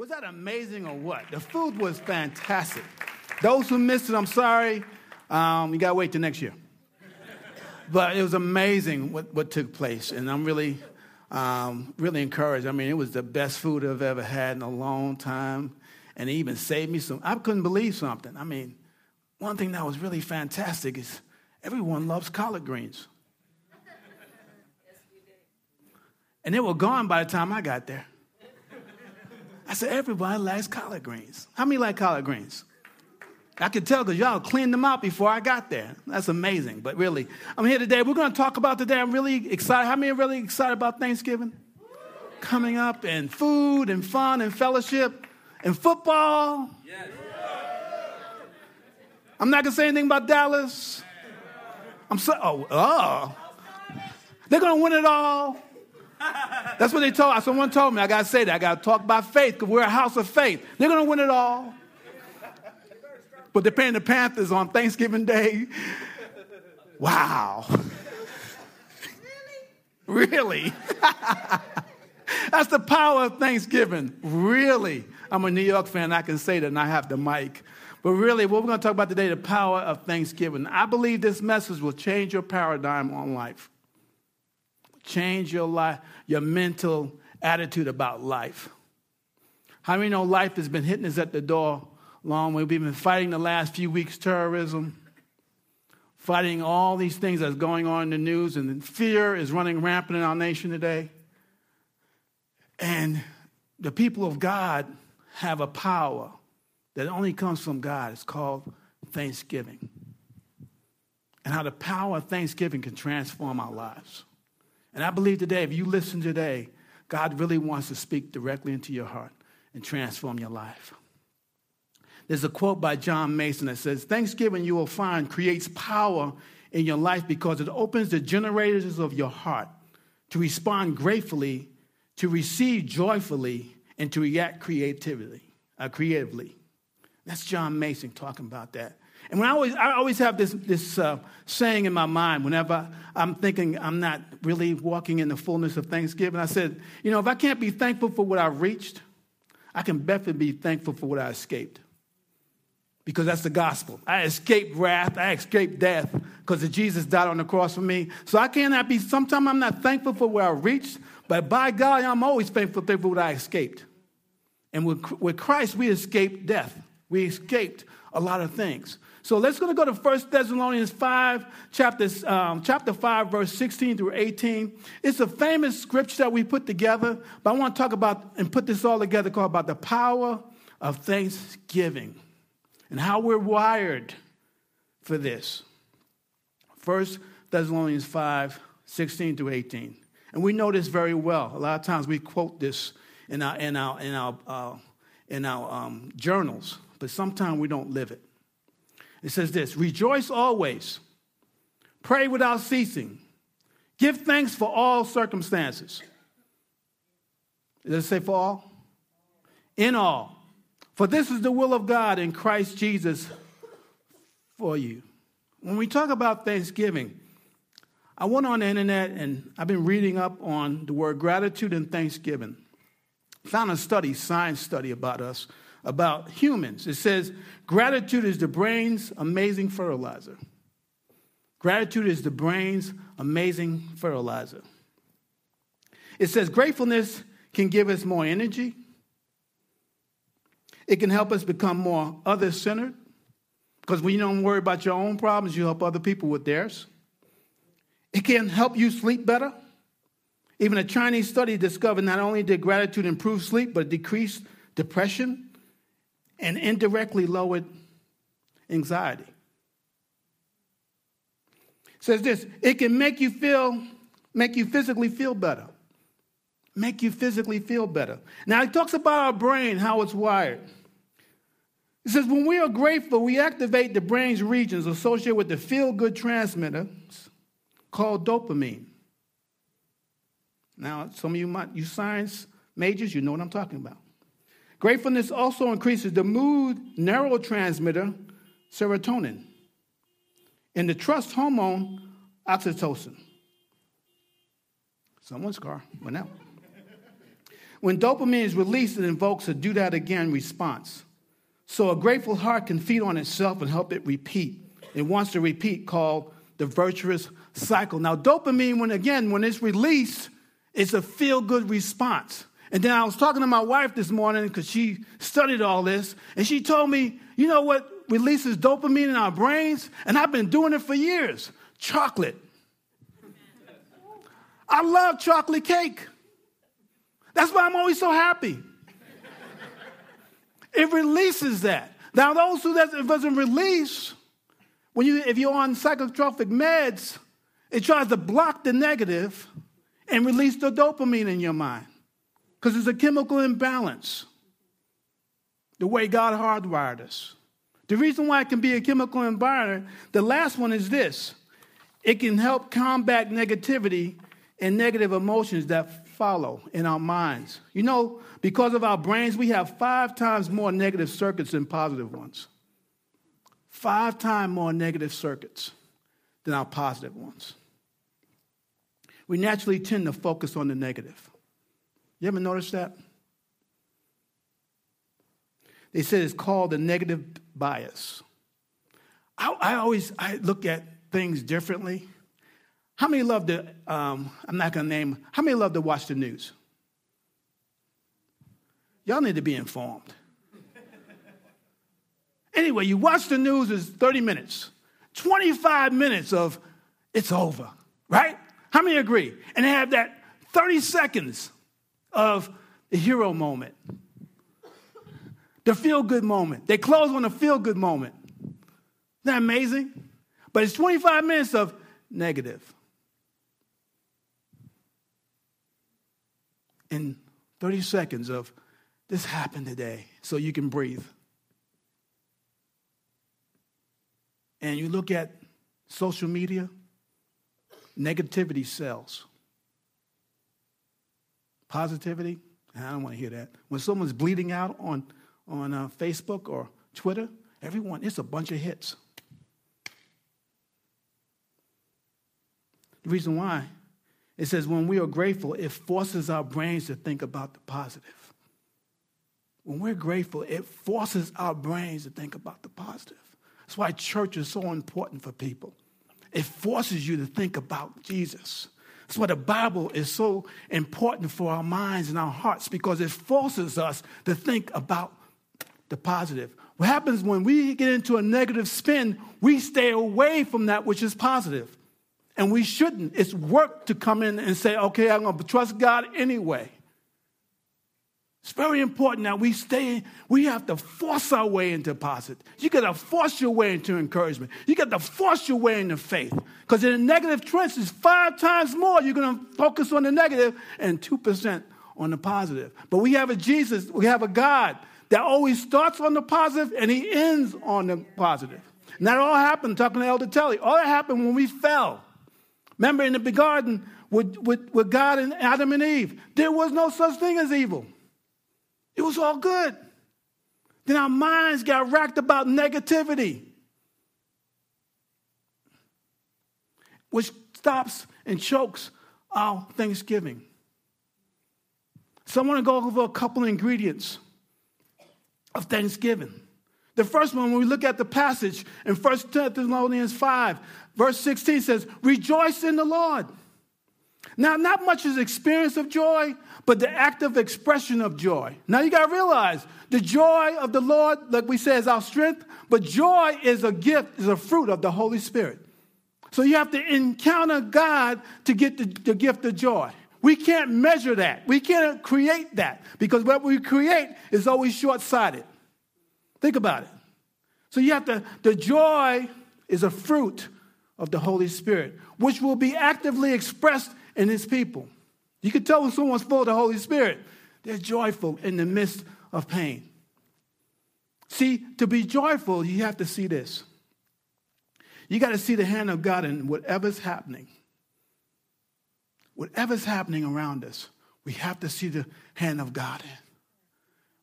Was that amazing or what? The food was fantastic. Those who missed it, I'm sorry. You got to wait till next year. But it was amazing what took place, and I'm really, really encouraged. I mean, it was the best food I've ever had in a long time, and it even saved me some. I couldn't believe something. I mean, one thing that was really fantastic is everyone loves collard greens. And they were gone by the time I got there. I said, everybody likes collard greens. How many like collard greens? I could tell because y'all cleaned them out before I got there. That's amazing. But really, I'm here today. We're going to talk about today. I'm really excited. How many are really excited about Thanksgiving? Coming up, and food and fun and fellowship and football. Yes. I'm not going to say anything about Dallas. I'm so, they're going to win it all. That's what they told us. Someone told me, I got to say that. I got to talk by faith because we're a house of faith. They're going to win it all. But they're playing the Panthers on Thanksgiving Day. Wow. Really? That's the power of Thanksgiving. Really? I'm a New York fan. I can say that, and I have the mic. But really, what we're going to talk about today, the power of Thanksgiving. I believe this message will change your paradigm on life. Change your life, your mental attitude about life. How many know life has been hitting us at the door long way? We've been fighting the last few weeks terrorism, fighting all these things that's going on in the news, and fear is running rampant in our nation today. And the people of God have a power that only comes from God. It's called Thanksgiving. And how the power of Thanksgiving can transform our lives. And I believe today, if you listen today, God really wants to speak directly into your heart and transform your life. There's a quote by John Mason that says, Thanksgiving, you will find, creates power in your life because it opens the generators of your heart to respond gratefully, to receive joyfully, and to react creatively. That's John Mason talking about that. And when I always have this saying in my mind whenever I'm thinking I'm not really walking in the fullness of Thanksgiving. I said, if I can't be thankful for what I reached, I can definitely be thankful for what I escaped. Because that's the gospel. I escaped wrath. I escaped death because Jesus died on the cross for me. So I cannot be, sometimes I'm not thankful for where I reached, but by God, I'm always thankful for what I escaped. And with Christ, we escaped death. We escaped a lot of things. So let's going to go to 1 Thessalonians 5, chapter 5, verse 16 through 18. It's a famous scripture that we put together, but I want to talk about and put this all together called about the power of Thanksgiving and how we're wired for this. 1 Thessalonians 5, 16 through 18. And we know this very well. A lot of times we quote this in our journals, but sometimes we don't live it. It says this, rejoice always, pray without ceasing, give thanks for all circumstances. Does it say for all? In all. For this is the will of God in Christ Jesus for you. When we talk about Thanksgiving, I went on the internet and I've been reading up on the word gratitude and Thanksgiving. Found a study, science study about us. About humans. It says, gratitude is the brain's amazing fertilizer. Gratitude is the brain's amazing fertilizer. It says, gratefulness can give us more energy. It can help us become more other-centered. Because when you don't worry about your own problems, you help other people with theirs. It can help you sleep better. Even a Chinese study discovered not only did gratitude improve sleep, but decreased depression, and indirectly lowered anxiety. It says this, it can make you physically feel better. Now, it talks about our brain, how it's wired. It says, when we are grateful, we activate the brain's regions associated with the feel-good transmitters called dopamine. Now, some of you might, you science majors, you know what I'm talking about. Gratefulness also increases the mood neurotransmitter, serotonin, and the trust hormone, oxytocin. Someone's car went out. When dopamine is released, it invokes a do that again response. So a grateful heart can feed on itself and help it repeat. It wants to repeat, called the virtuous cycle. Now, dopamine, when it's released, it's a feel-good response. And then I was talking to my wife this morning because she studied all this, and she told me, you know what releases dopamine in our brains? And I've been doing it for years. Chocolate. I love chocolate cake. That's why I'm always so happy. It releases that. Now, those who that doesn't release, if you're on psychotropic meds, it tries to block the negative and release the dopamine in your mind because there's a chemical imbalance, the way God hardwired us. The reason why it can be a chemical environment, the last one is this. It can help combat negativity and negative emotions that follow in our minds. You know, because of our brains, we have 5 times more negative circuits than positive ones. 5 times more negative circuits than our positive ones. We naturally tend to focus on the negative. You ever notice that? They said it's called the negative bias. I look at things differently. How many love to, I'm not going to name, how many love to watch the news? Y'all need to be informed. Anyway, you watch the news, it's 30 minutes. 25 minutes of it's over, right? How many agree? And they have that 30 seconds of the hero moment, the feel-good moment. They close on the feel-good moment. Isn't that amazing? But it's 25 minutes of negative. And 30 seconds of this happened today so you can breathe. And you look at social media, negativity sells. Positivity, I don't want to hear that. When someone's bleeding out on Facebook or Twitter, it's a bunch of hits. The reason why, it says when we are grateful, it forces our brains to think about the positive. When we're grateful, it forces our brains to think about the positive. That's why church is so important for people. It forces you to think about Jesus. That's why the Bible is so important for our minds and our hearts, because it forces us to think about the positive. What happens when we get into a negative spin, we stay away from that which is positive. And we shouldn't. It's work to come in and say, okay, I'm going to trust God anyway. It's very important that we have to force our way into positive. You got to force your way into encouragement. You got to force your way into faith. Because in a negative trench, it's 5 times more. You're going to focus on the negative and 2% on the positive. But we have a Jesus, we have a God that always starts on the positive and he ends on the positive. And that all happened, talking to Elder Telly, all that happened when we fell. Remember in the garden with God and Adam and Eve, there was no such thing as evil. It was all good. Then our minds got racked about negativity, which stops and chokes our Thanksgiving. So I want to go over a couple of ingredients of Thanksgiving. The first one, when we look at the passage in 1 Thessalonians 5, verse 16 says, rejoice in the Lord. Now, not much is experience of joy, but the active expression of joy. Now, you got to realize the joy of the Lord, like we say, is our strength, but joy is a gift, is a fruit of the Holy Spirit. So you have to encounter God to get the gift of joy. We can't measure that. We can't create that, because what we create is always short-sighted. Think about it. So you have to, the joy is a fruit of the Holy Spirit, which will be actively expressed in his people. You can tell when someone's full of the Holy Spirit, they're joyful in the midst of pain. See, to be joyful, you have to see this. You got to see the hand of God in whatever's happening. Whatever's happening around us, we have to see the hand of God in.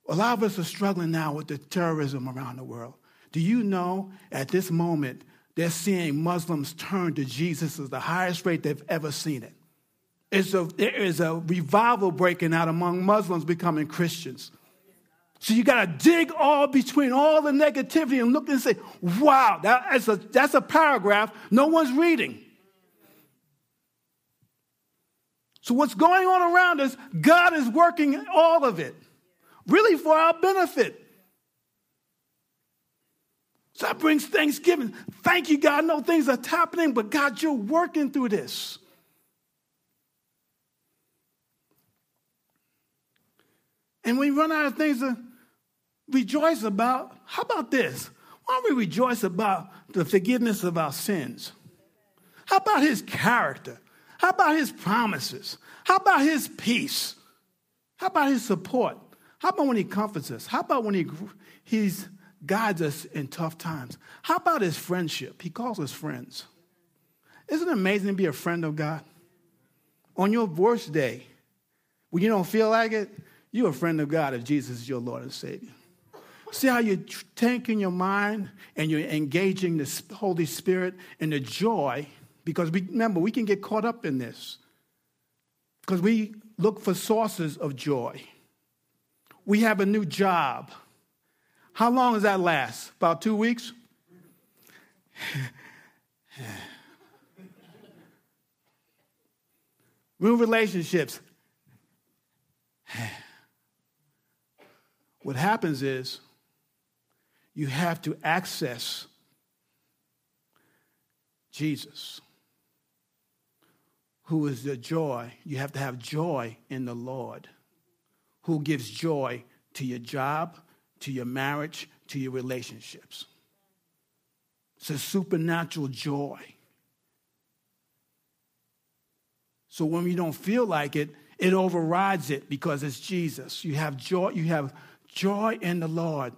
A lot of us are struggling now with the terrorism around the world. Do you know at this moment they're seeing Muslims turn to Jesus at the highest rate they've ever seen it? there is a revival breaking out among Muslims becoming Christians. So you got to dig all between all the negativity and look and say, wow, that's a paragraph no one's reading. So what's going on around us, God is working all of it, really for our benefit. So that brings thanksgiving. Thank you, God. I know things are happening, but God, you're working through this. And when we run out of things to rejoice about, how about this? Why don't we rejoice about the forgiveness of our sins? How about his character? How about his promises? How about his peace? How about his support? How about when he comforts us? How about when he guides us in tough times? How about his friendship? He calls us friends. Isn't it amazing to be a friend of God? On your worst day, when you don't feel like it, you're a friend of God if Jesus is your Lord and Savior. See how you're tanking your mind and you're engaging the Holy Spirit and the joy. Because remember, we can get caught up in this. Because we look for sources of joy. We have a new job. How long does that last? About 2 weeks? New relationships. What happens is you have to access Jesus, who is the joy. You have to have joy in the Lord, who gives joy to your job, to your marriage, to your relationships. It's a supernatural joy. So when you don't feel like it, it overrides it because it's Jesus. You have joy in the Lord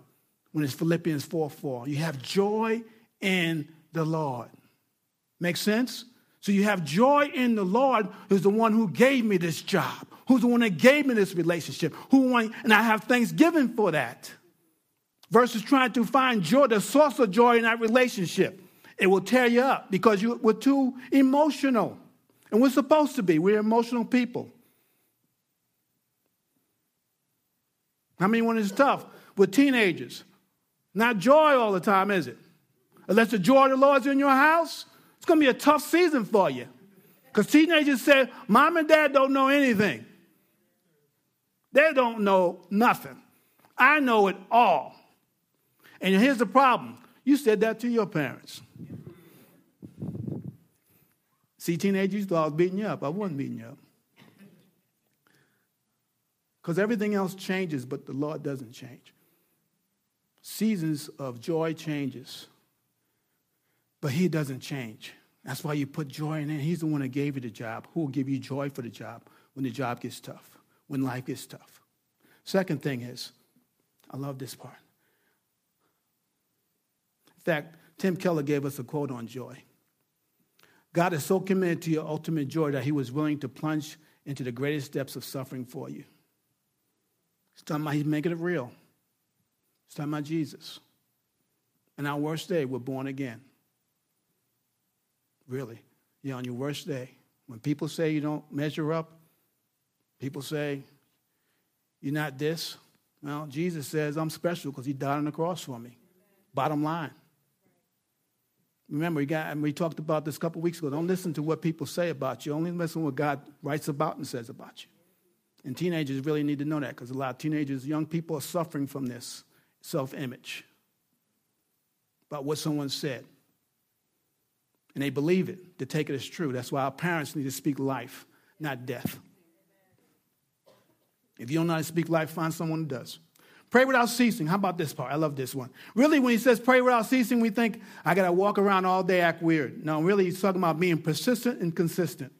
when it's Philippians 4:4. You have joy in the Lord. Make sense? So you have joy in the Lord, who's the one who gave me this job, who's the one that gave me this relationship, and I have thanksgiving for that. Versus trying to find joy, the source of joy in that relationship. It will tear you up because we're too emotional. And we're supposed to be. We're emotional people. I mean, when it's tough, with teenagers, not joy all the time, is it? Unless the joy of the Lord's in your house, it's going to be a tough season for you. Because teenagers say, Mom and Dad don't know anything. They don't know nothing. I know it all. And here's the problem. You said that to your parents. See, teenagers thought I was beating you up. I wasn't beating you up. Because everything else changes, but the Lord doesn't change. Seasons of joy changes, but he doesn't change. That's why you put joy in it. He's the one that gave you the job. Who will give you joy for the job when the job gets tough, when life gets tough? Second thing is, I love this part. In fact, Tim Keller gave us a quote on joy. God is so committed to your ultimate joy that he was willing to plunge into the greatest depths of suffering for you. It's talking about he's making it real. It's talking about Jesus. And our worst day, we're born again. Really, you're on your worst day. When people say you don't measure up, people say you're not this. Well, Jesus says I'm special because he died on the cross for me. Bottom line. Remember, we talked about this a couple weeks ago. Don't listen to what people say about you. Only listen to what God writes about and says about you. And teenagers really need to know that because a lot of teenagers, young people are suffering from this self-image about what someone said. And they believe it. They take it as true. That's why our parents need to speak life, not death. If you don't know how to speak life, find someone who does. Pray without ceasing. How about this part? I love this one. Really, when he says pray without ceasing, we think, I got to walk around all day, act weird. No, really, he's talking about being persistent and consistent.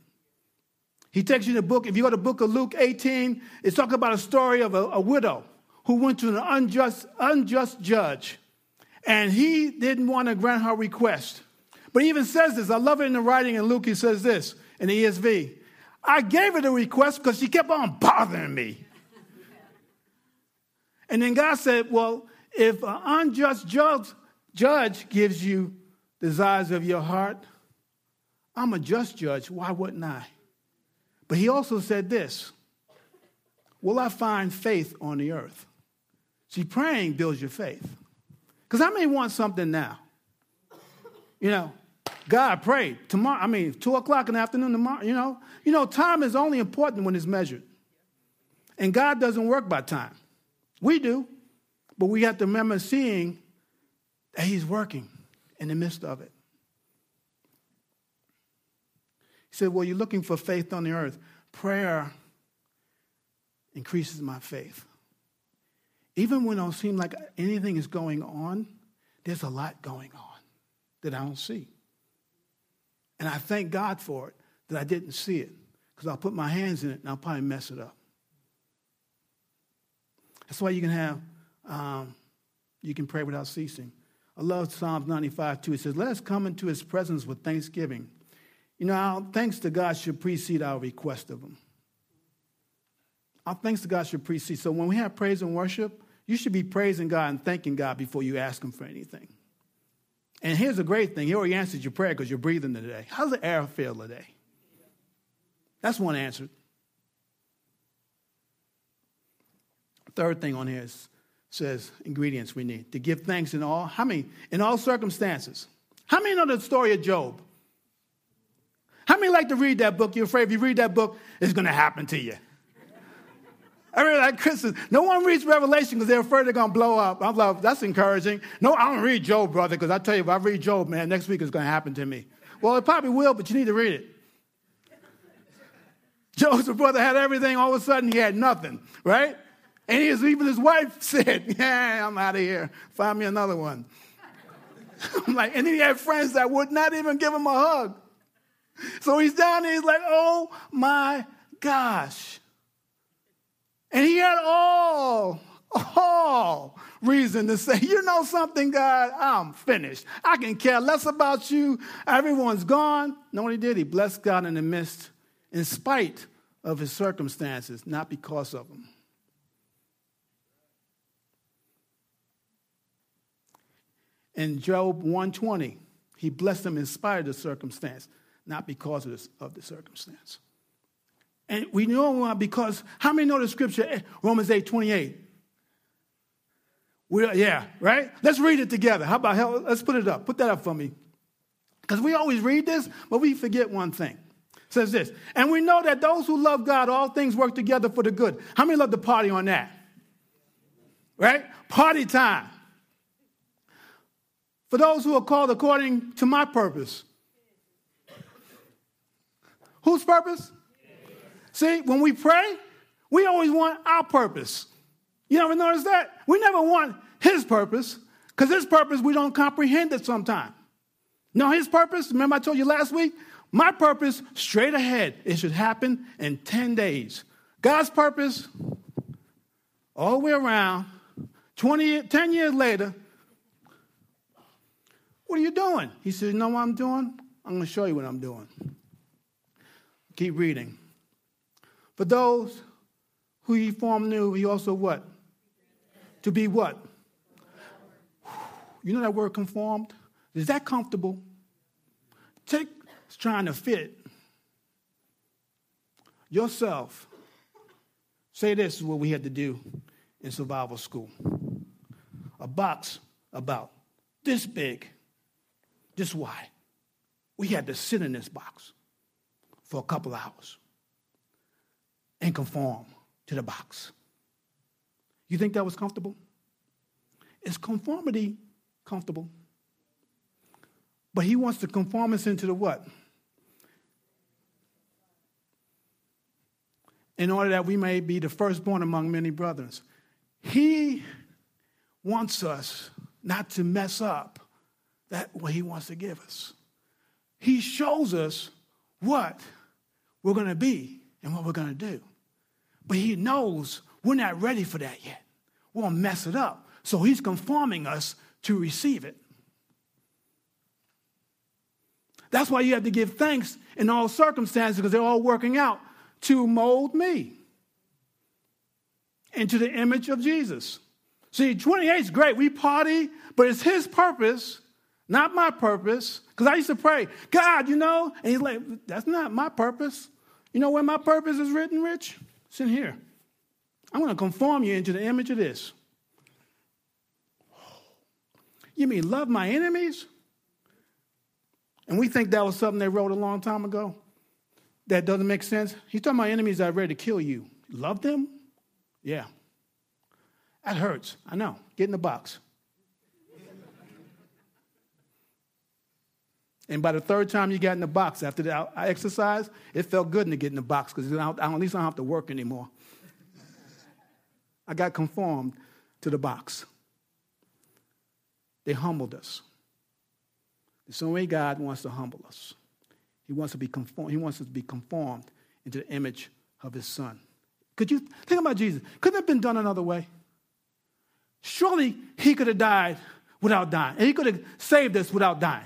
He takes you to the book. If you go to the book of Luke 18, it's talking about a story of a widow who went to an unjust judge, and he didn't want to grant her request. But he even says this. I love it in the writing in Luke. He says this in the ESV. I gave her the request because she kept on bothering me. And then God said, well, if an unjust judge gives you desires of your heart, I'm a just judge. Why wouldn't I? But he also said this, will I find faith on the earth? See, praying builds your faith. Because I may want something now. You know, God, pray. Tomorrow, 2 o'clock in the afternoon tomorrow, you know, time is only important when it's measured. And God doesn't work by time. We do. But we have to remember seeing that he's working in the midst of it. He said, well, you're looking for faith on the earth. Prayer increases my faith. Even when it don't seem like anything is going on, there's a lot going on that I don't see. And I thank God for it, that I didn't see it, because I'll put my hands in it and I'll probably mess it up. That's why you can have, you can pray without ceasing. I love Psalms 95:2. It says, let us come into his presence with thanksgiving. You know, our thanks to God should precede our request of him. Our thanks to God should precede. So when we have praise and worship, you should be praising God and thanking God before you ask him for anything. And here's a great thing. He already answered your prayer because you're breathing today. How's the air feel today? That's one answer. Third thing on here says ingredients we need to give thanks in all. How many? In all circumstances. How many know the story of Job? How many like to read that book? You're afraid if you read that book, it's going to happen to you. I really like Christians. No one reads Revelation because they're afraid they're going to blow up. I'm like, that's encouraging. No, I don't read Job, brother, because I tell you, if I read Job, man, next week it's going to happen to me. Well, it probably will, but you need to read it. Job's brother had everything. All of a sudden, he had nothing, right? And even his wife said, yeah, I'm out of here. Find me another one. I'm like, and then he had friends that would not even give him a hug. So he's down there, he's like, oh my gosh. And he had all reason to say, you know something, God, I'm finished. I can care less about you. Everyone's gone. No, he did. He blessed God in the midst, in spite of his circumstances, not because of them. In Job 1:20, he blessed him in spite of the circumstance, not because of the circumstance. And we know because, how many know the scripture, Romans 8:28? Yeah, right? Let's read it together. How about, let's put it up. Put that up for me. Because we always read this, but we forget one thing. It says this, and we know that those who love God, all things work together for the good. How many love to party on that? Right? Party time. For those who are called according to my purpose. Whose purpose? See, when we pray, we always want our purpose. You ever notice that? We never want his purpose, because his purpose, we don't comprehend it sometimes. No, his purpose, remember I told you last week? My purpose, straight ahead. It should happen in 10 days. God's purpose, all the way around, 10 years later, what are you doing? He said, you know what I'm doing? I'm going to show you what I'm doing. Keep reading. For those who he formed knew, he also what? To be what? You know that word conformed? Is that comfortable? Take trying to fit yourself. Say this is what we had to do in survival school. A box about this big, this wide. We had to sit in this box for a couple hours and conform to the box. You think that was comfortable? Is conformity comfortable? But he wants to conform us into the what? In order that we may be the firstborn among many brothers. He wants us not to mess up that what he wants to give us. He shows us what we're going to be and what we're going to do. But he knows we're not ready for that yet. We're going to mess it up. So he's conforming us to receive it. That's why you have to give thanks in all circumstances, because they're all working out to mold me into the image of Jesus. See, 28 is great. We party, but it's his purpose, not my purpose. Because I used to pray, God, you know, and he's like, that's not my purpose. You know where my purpose is written, Rich? It's in here. I'm going to conform you into the image of this. You mean love my enemies? And we think that was something they wrote a long time ago. That doesn't make sense. He's talking about enemies that are ready to kill you. Love them? Yeah. That hurts. I know. Get in the box. And by the third time you got in the box after that exercise, it felt good to get in the box because at least I don't have to work anymore. I got conformed to the box. They humbled us. The same way God wants to humble us. He wants to be conformed. He wants us to be conformed into the image of his son. Could you think about Jesus? Couldn't it have been done another way? Surely he could have died without dying. And he could have saved us without dying.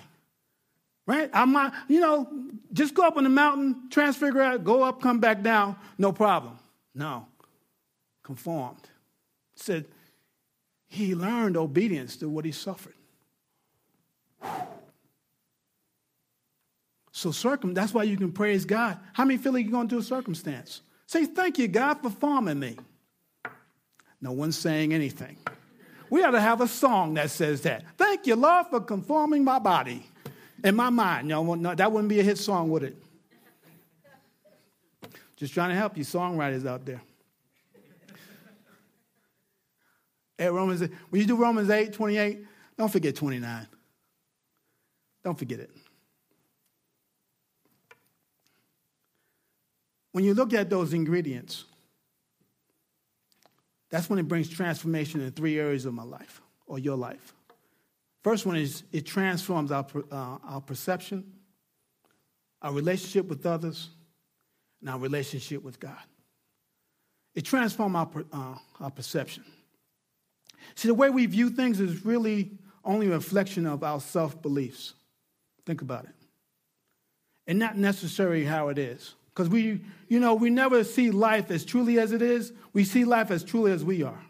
Right? Just go up on the mountain, transfigure out, go up, come back down, no problem. No. Conformed. It said he learned obedience to what he suffered. Whew. So that's why you can praise God. How many feel like you're going through a circumstance? Say, thank you, God, for forming me. No one's saying anything. We ought to have a song that says that. Thank you, Lord, for conforming my body and my mind. No, that wouldn't be a hit song, would it? Just trying to help you songwriters out there. When you do Romans 8:28, don't forget 29. Don't forget it. When you look at those ingredients, that's when it brings transformation in three areas of my life or your life. First one is it transforms our perception, our relationship with others, and our relationship with God. It transforms our perception. See, the way we view things is really only a reflection of our self-beliefs. Think about it. And not necessarily how it is. Because we never see life as truly as it is. We see life as truly as we are.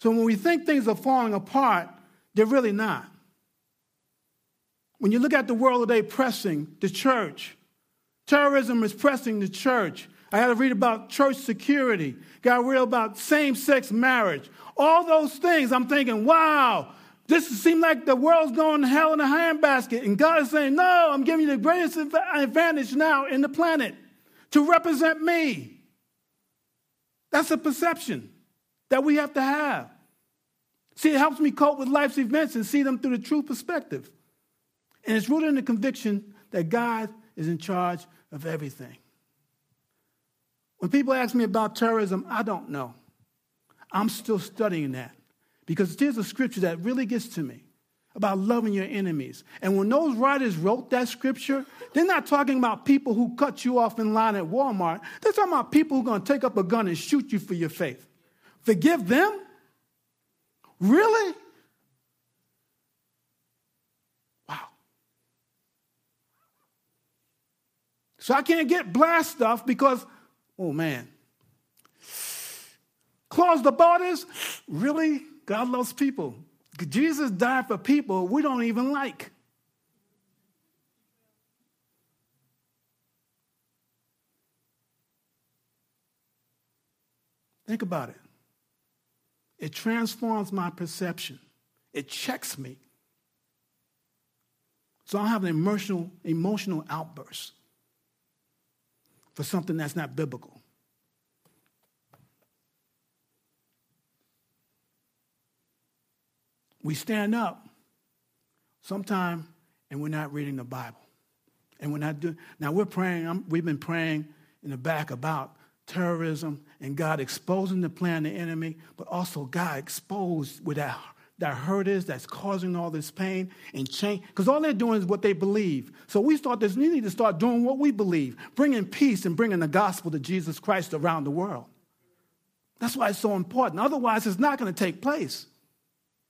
So when we think things are falling apart, they're really not. When you look at the world today pressing the church, terrorism is pressing the church. I had to read about church security. Got real about same-sex marriage. All those things, I'm thinking, wow. This seems like the world's going to hell in a handbasket. And God is saying, no, I'm giving you the greatest advantage now in the planet to represent me. That's a perception that we have to have. See, it helps me cope with life's events and see them through the true perspective. And it's rooted in the conviction that God is in charge of everything. When people ask me about terrorism, I don't know. I'm still studying that. Because there's a scripture that really gets to me about loving your enemies. And when those writers wrote that scripture, they're not talking about people who cut you off in line at Walmart. They're talking about people who are going to take up a gun and shoot you for your faith. Forgive them? Really? Wow. So I can't get blast stuff because, oh man. Close the borders? Really? God loves people. Jesus died for people we don't even like. Think about it. It transforms my perception. It checks me. So I have an emotional outburst for something that's not biblical. We stand up sometime and we're not reading the Bible. And we're not doing. Now we're praying. We've been praying in the back about terrorism and God exposing the plan of the enemy, but also God exposed where that hurt is that's causing all this pain and change. Because all they're doing is what they believe. So we need to start doing what we believe, bringing peace and bringing the gospel to Jesus Christ around the world. That's why it's so important. Otherwise, it's not going to take place.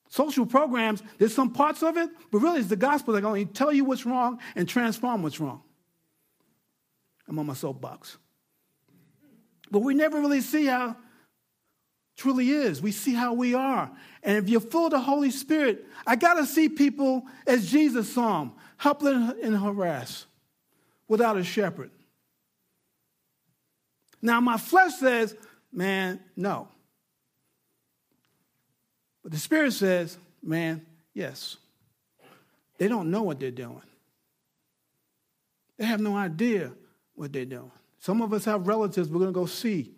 Social programs, there's some parts of it, but really it's the gospel that's going to tell you what's wrong and transform what's wrong. I'm on my soapbox. But we never really see how it truly is. We see how we are. And if you're full of the Holy Spirit, I got to see people as Jesus saw them, helpless and harassed, without a shepherd. Now, my flesh says, man, no. But the Spirit says, man, yes. They don't know what they're doing. They have no idea what they're doing. Some of us have relatives we're going to go see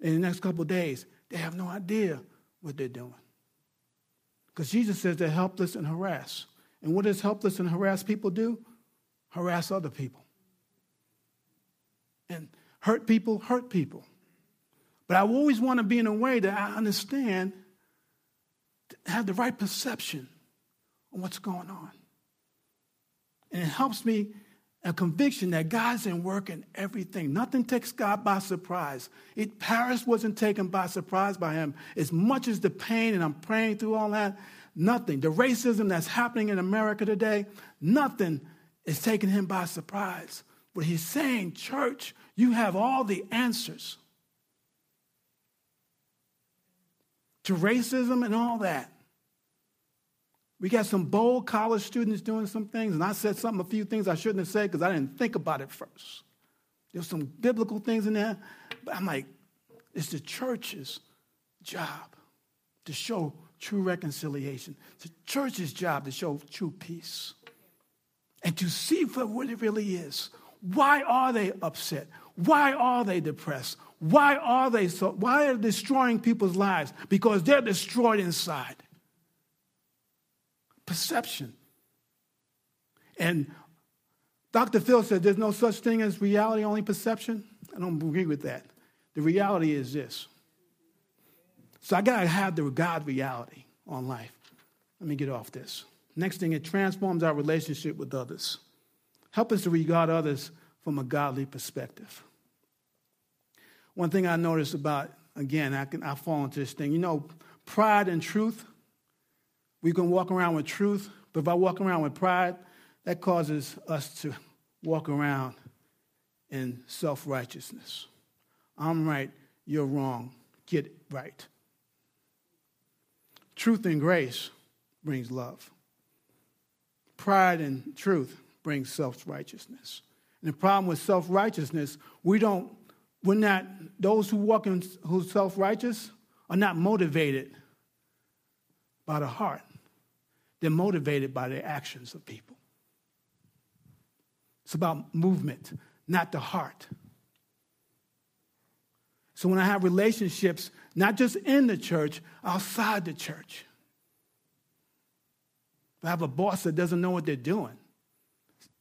in the next couple of days. They have no idea what they're doing. Because Jesus says they're helpless and harassed. And what does helpless and harassed people do? Harass other people. And hurt people hurt people. But I always want to be in a way that I understand, have the right perception on what's going on. And it helps me, a conviction that God's in work in everything. Nothing takes God by surprise. Paris wasn't taken by surprise by him. As much as the pain, and I'm praying through all that, nothing. The racism that's happening in America today, nothing is taking him by surprise. But he's saying, church, you have all the answers to racism and all that. We got some bold college students doing some things, and I said a few things I shouldn't have said because I didn't think about it first. There's some biblical things in there, but I'm like, it's the church's job to show true reconciliation. It's the church's job to show true peace and to see for what it really is. Why are they upset? Why are they depressed? Why are they destroying people's lives? Because they're destroyed inside. Perception. And Dr. Phil said there's no such thing as reality, only perception. I don't agree with that. The reality is this. So I got to have the God reality on life. Let me get off this. Next thing, it transforms our relationship with others. Help us to regard others from a godly perspective. One thing I noticed about, again, I fall into this thing. You know, pride and truth. We can walk around with truth, but if I walk around with pride, that causes us to walk around in self-righteousness. I'm right, you're wrong, get it right. Truth and grace brings love. Pride and truth brings self-righteousness. And the problem with self-righteousness, those who walk in who's self-righteous are not motivated by the heart. They're motivated by the actions of people. It's about movement, not the heart. So when I have relationships, not just in the church, outside the church. If I have a boss that doesn't know what they're doing,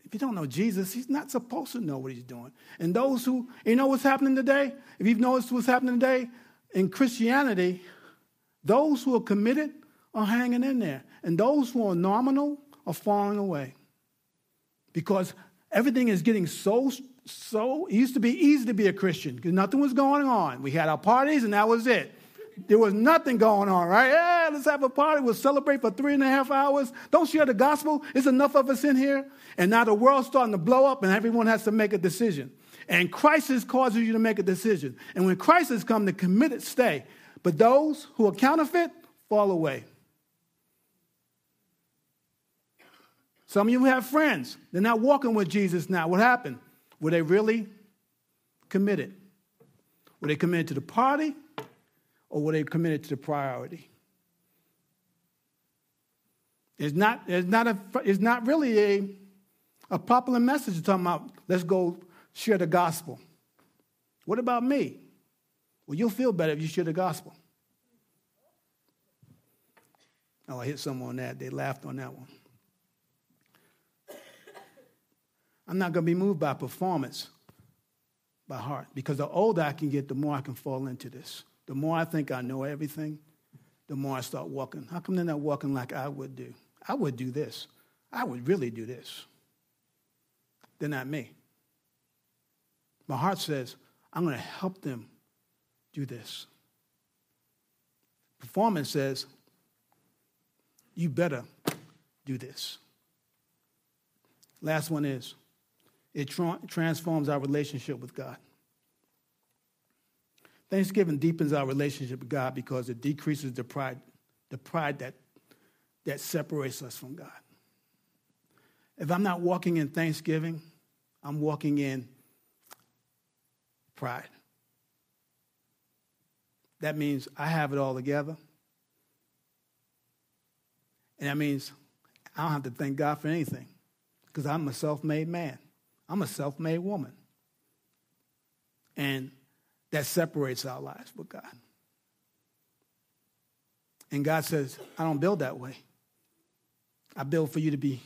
if you don't know Jesus, he's not supposed to know what he's doing. And those who, you know what's happening today? If you've noticed what's happening today in Christianity, those who are committed are hanging in there. And those who are nominal are falling away. Because everything is getting so it used to be easy to be a Christian because nothing was going on. We had our parties and that was it. There was nothing going on, right? Yeah, let's have a party. We'll celebrate for 3.5 hours. Don't share the gospel. There's enough of us in here. And now the world's starting to blow up and everyone has to make a decision. And crisis causes you to make a decision. And when crisis comes, the committed stay. But those who are counterfeit fall away. Some of you have friends. They're not walking with Jesus now. What happened? Were they really committed? Were they committed to the party? Or were they committed to the priority? It's not really a popular message to talk about, let's go share the gospel. What about me? Well, you'll feel better if you share the gospel. Oh, I hit someone on that. They laughed on that one. I'm not going to be moved by performance, by heart, because the older I can get, the more I can fall into this. The more I think I know everything, the more I start walking. How come they're not walking like I would do? I would do this. I would really do this. They're not me. My heart says, I'm going to help them do this. Performance says, you better do this. Last one is, it transforms our relationship with God. Thanksgiving deepens our relationship with God because it decreases the pride that separates us from God. If I'm not walking in thanksgiving, I'm walking in pride. That means I have it all together. And that means I don't have to thank God for anything because I'm a self-made man. I'm a self-made woman. And that separates our lives with God. And God says, I don't build that way. I build for you to be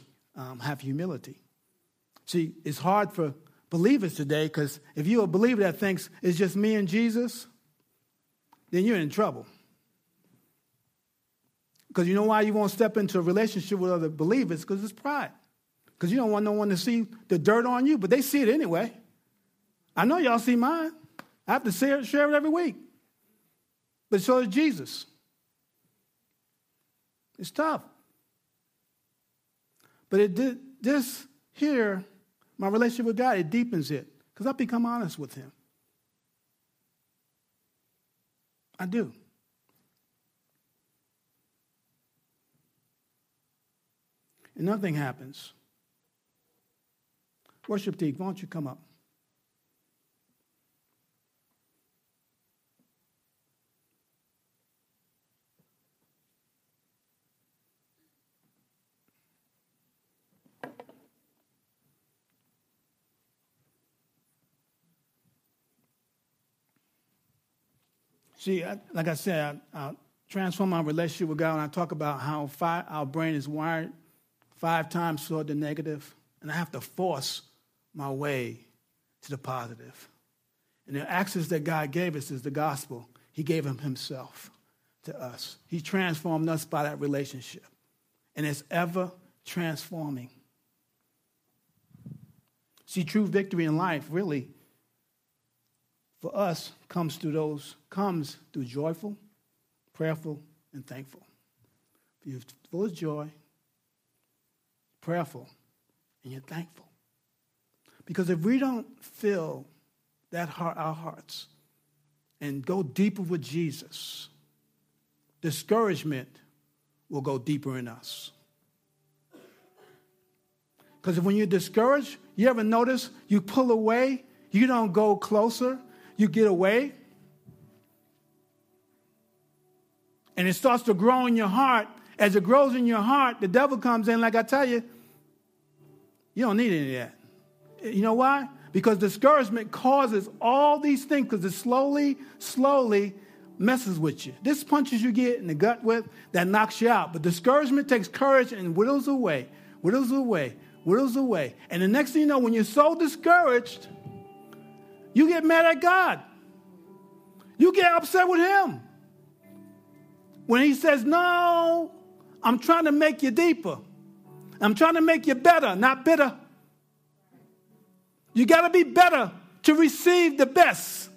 have humility. See, it's hard for believers today because if you're a believer that thinks it's just me and Jesus, then you're in trouble. Because you know why you won't step into a relationship with other believers? Because it's pride. Because you don't want no one to see the dirt on you, but they see it anyway. I know y'all see mine. I have to share it every week. But so does Jesus. It's tough. But it did this here, my relationship with God, it deepens it. Because I become honest with him. I do. And nothing happens. Worship team, why don't you come up? See, like I said, I transform my relationship with God when I talk about how our brain is wired 5 times toward the negative, and I have to force my way to the positive. And the access that God gave us is the gospel. He gave him himself to us. He transformed us by that relationship, and it's ever transforming. See, true victory in life really for us comes through joyful, prayerful, and thankful. If you're full of joy, prayerful, and you're thankful. Because if we don't fill that heart, our hearts, and go deeper with Jesus, discouragement will go deeper in us. Because when you're discouraged, you ever notice you pull away, you don't go closer. You get away, and it starts to grow in your heart. As it grows in your heart, the devil comes in, like I tell you, you don't need any of that. You know why? Because discouragement causes all these things, because it slowly, slowly messes with you. This punches you get in the gut with, that knocks you out. But discouragement takes courage and whittles away, whittles away, whittles away. And the next thing you know, when you're so discouraged, you get mad at God. You get upset with him. When he says, no, I'm trying to make you deeper. I'm trying to make you better, not bitter. You got to be better to receive the best.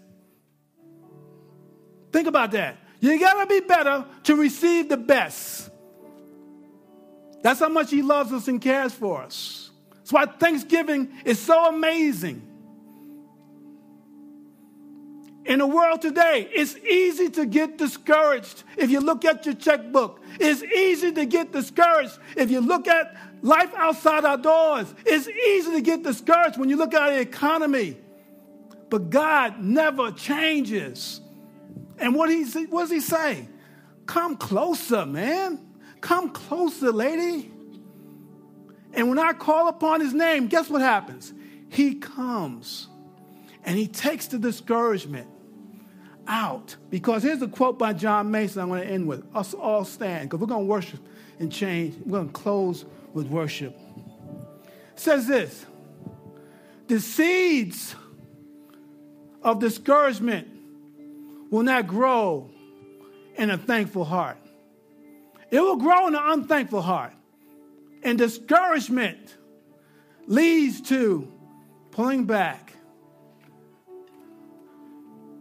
Think about that. You got to be better to receive the best. That's how much he loves us and cares for us. That's why Thanksgiving is so amazing. In the world today, it's easy to get discouraged if you look at your checkbook. It's easy to get discouraged if you look at life outside our doors. It's easy to get discouraged when you look at the economy. But God never changes. And what does he say? Come closer, man. Come closer, lady. And when I call upon his name, guess what happens? He comes. And he takes the discouragement out. Because here's a quote by John Mason I'm going to end with. Us all stand, because we're going to worship and change. We're going to close with worship. It says this: the seeds of discouragement will not grow in a thankful heart. It will grow in an unthankful heart. And discouragement leads to pulling back,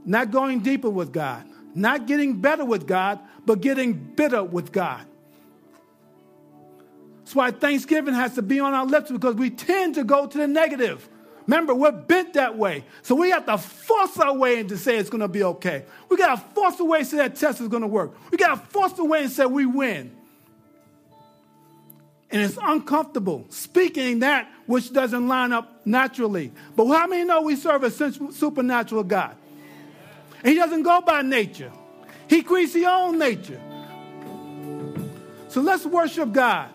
not going deeper with God, not getting better with God, but getting bitter with God. That's why Thanksgiving has to be on our lips, because we tend to go to the negative. Remember, we're bent that way. So we have to force our way into say it's going to be okay. We got to force our way so that test is going to work. We got to force our way and say we win. and it's uncomfortable speaking that which doesn't line up naturally. But how many know we serve a supernatural God? And he doesn't go by nature. He creates his own nature. So let's worship God.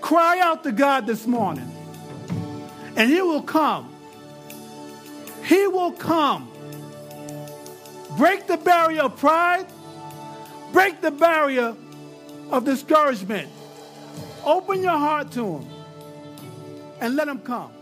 Cry out to God this morning. And he will come. He will come. Break the barrier of pride. Break the barrier of discouragement. Open your heart to him and let him come.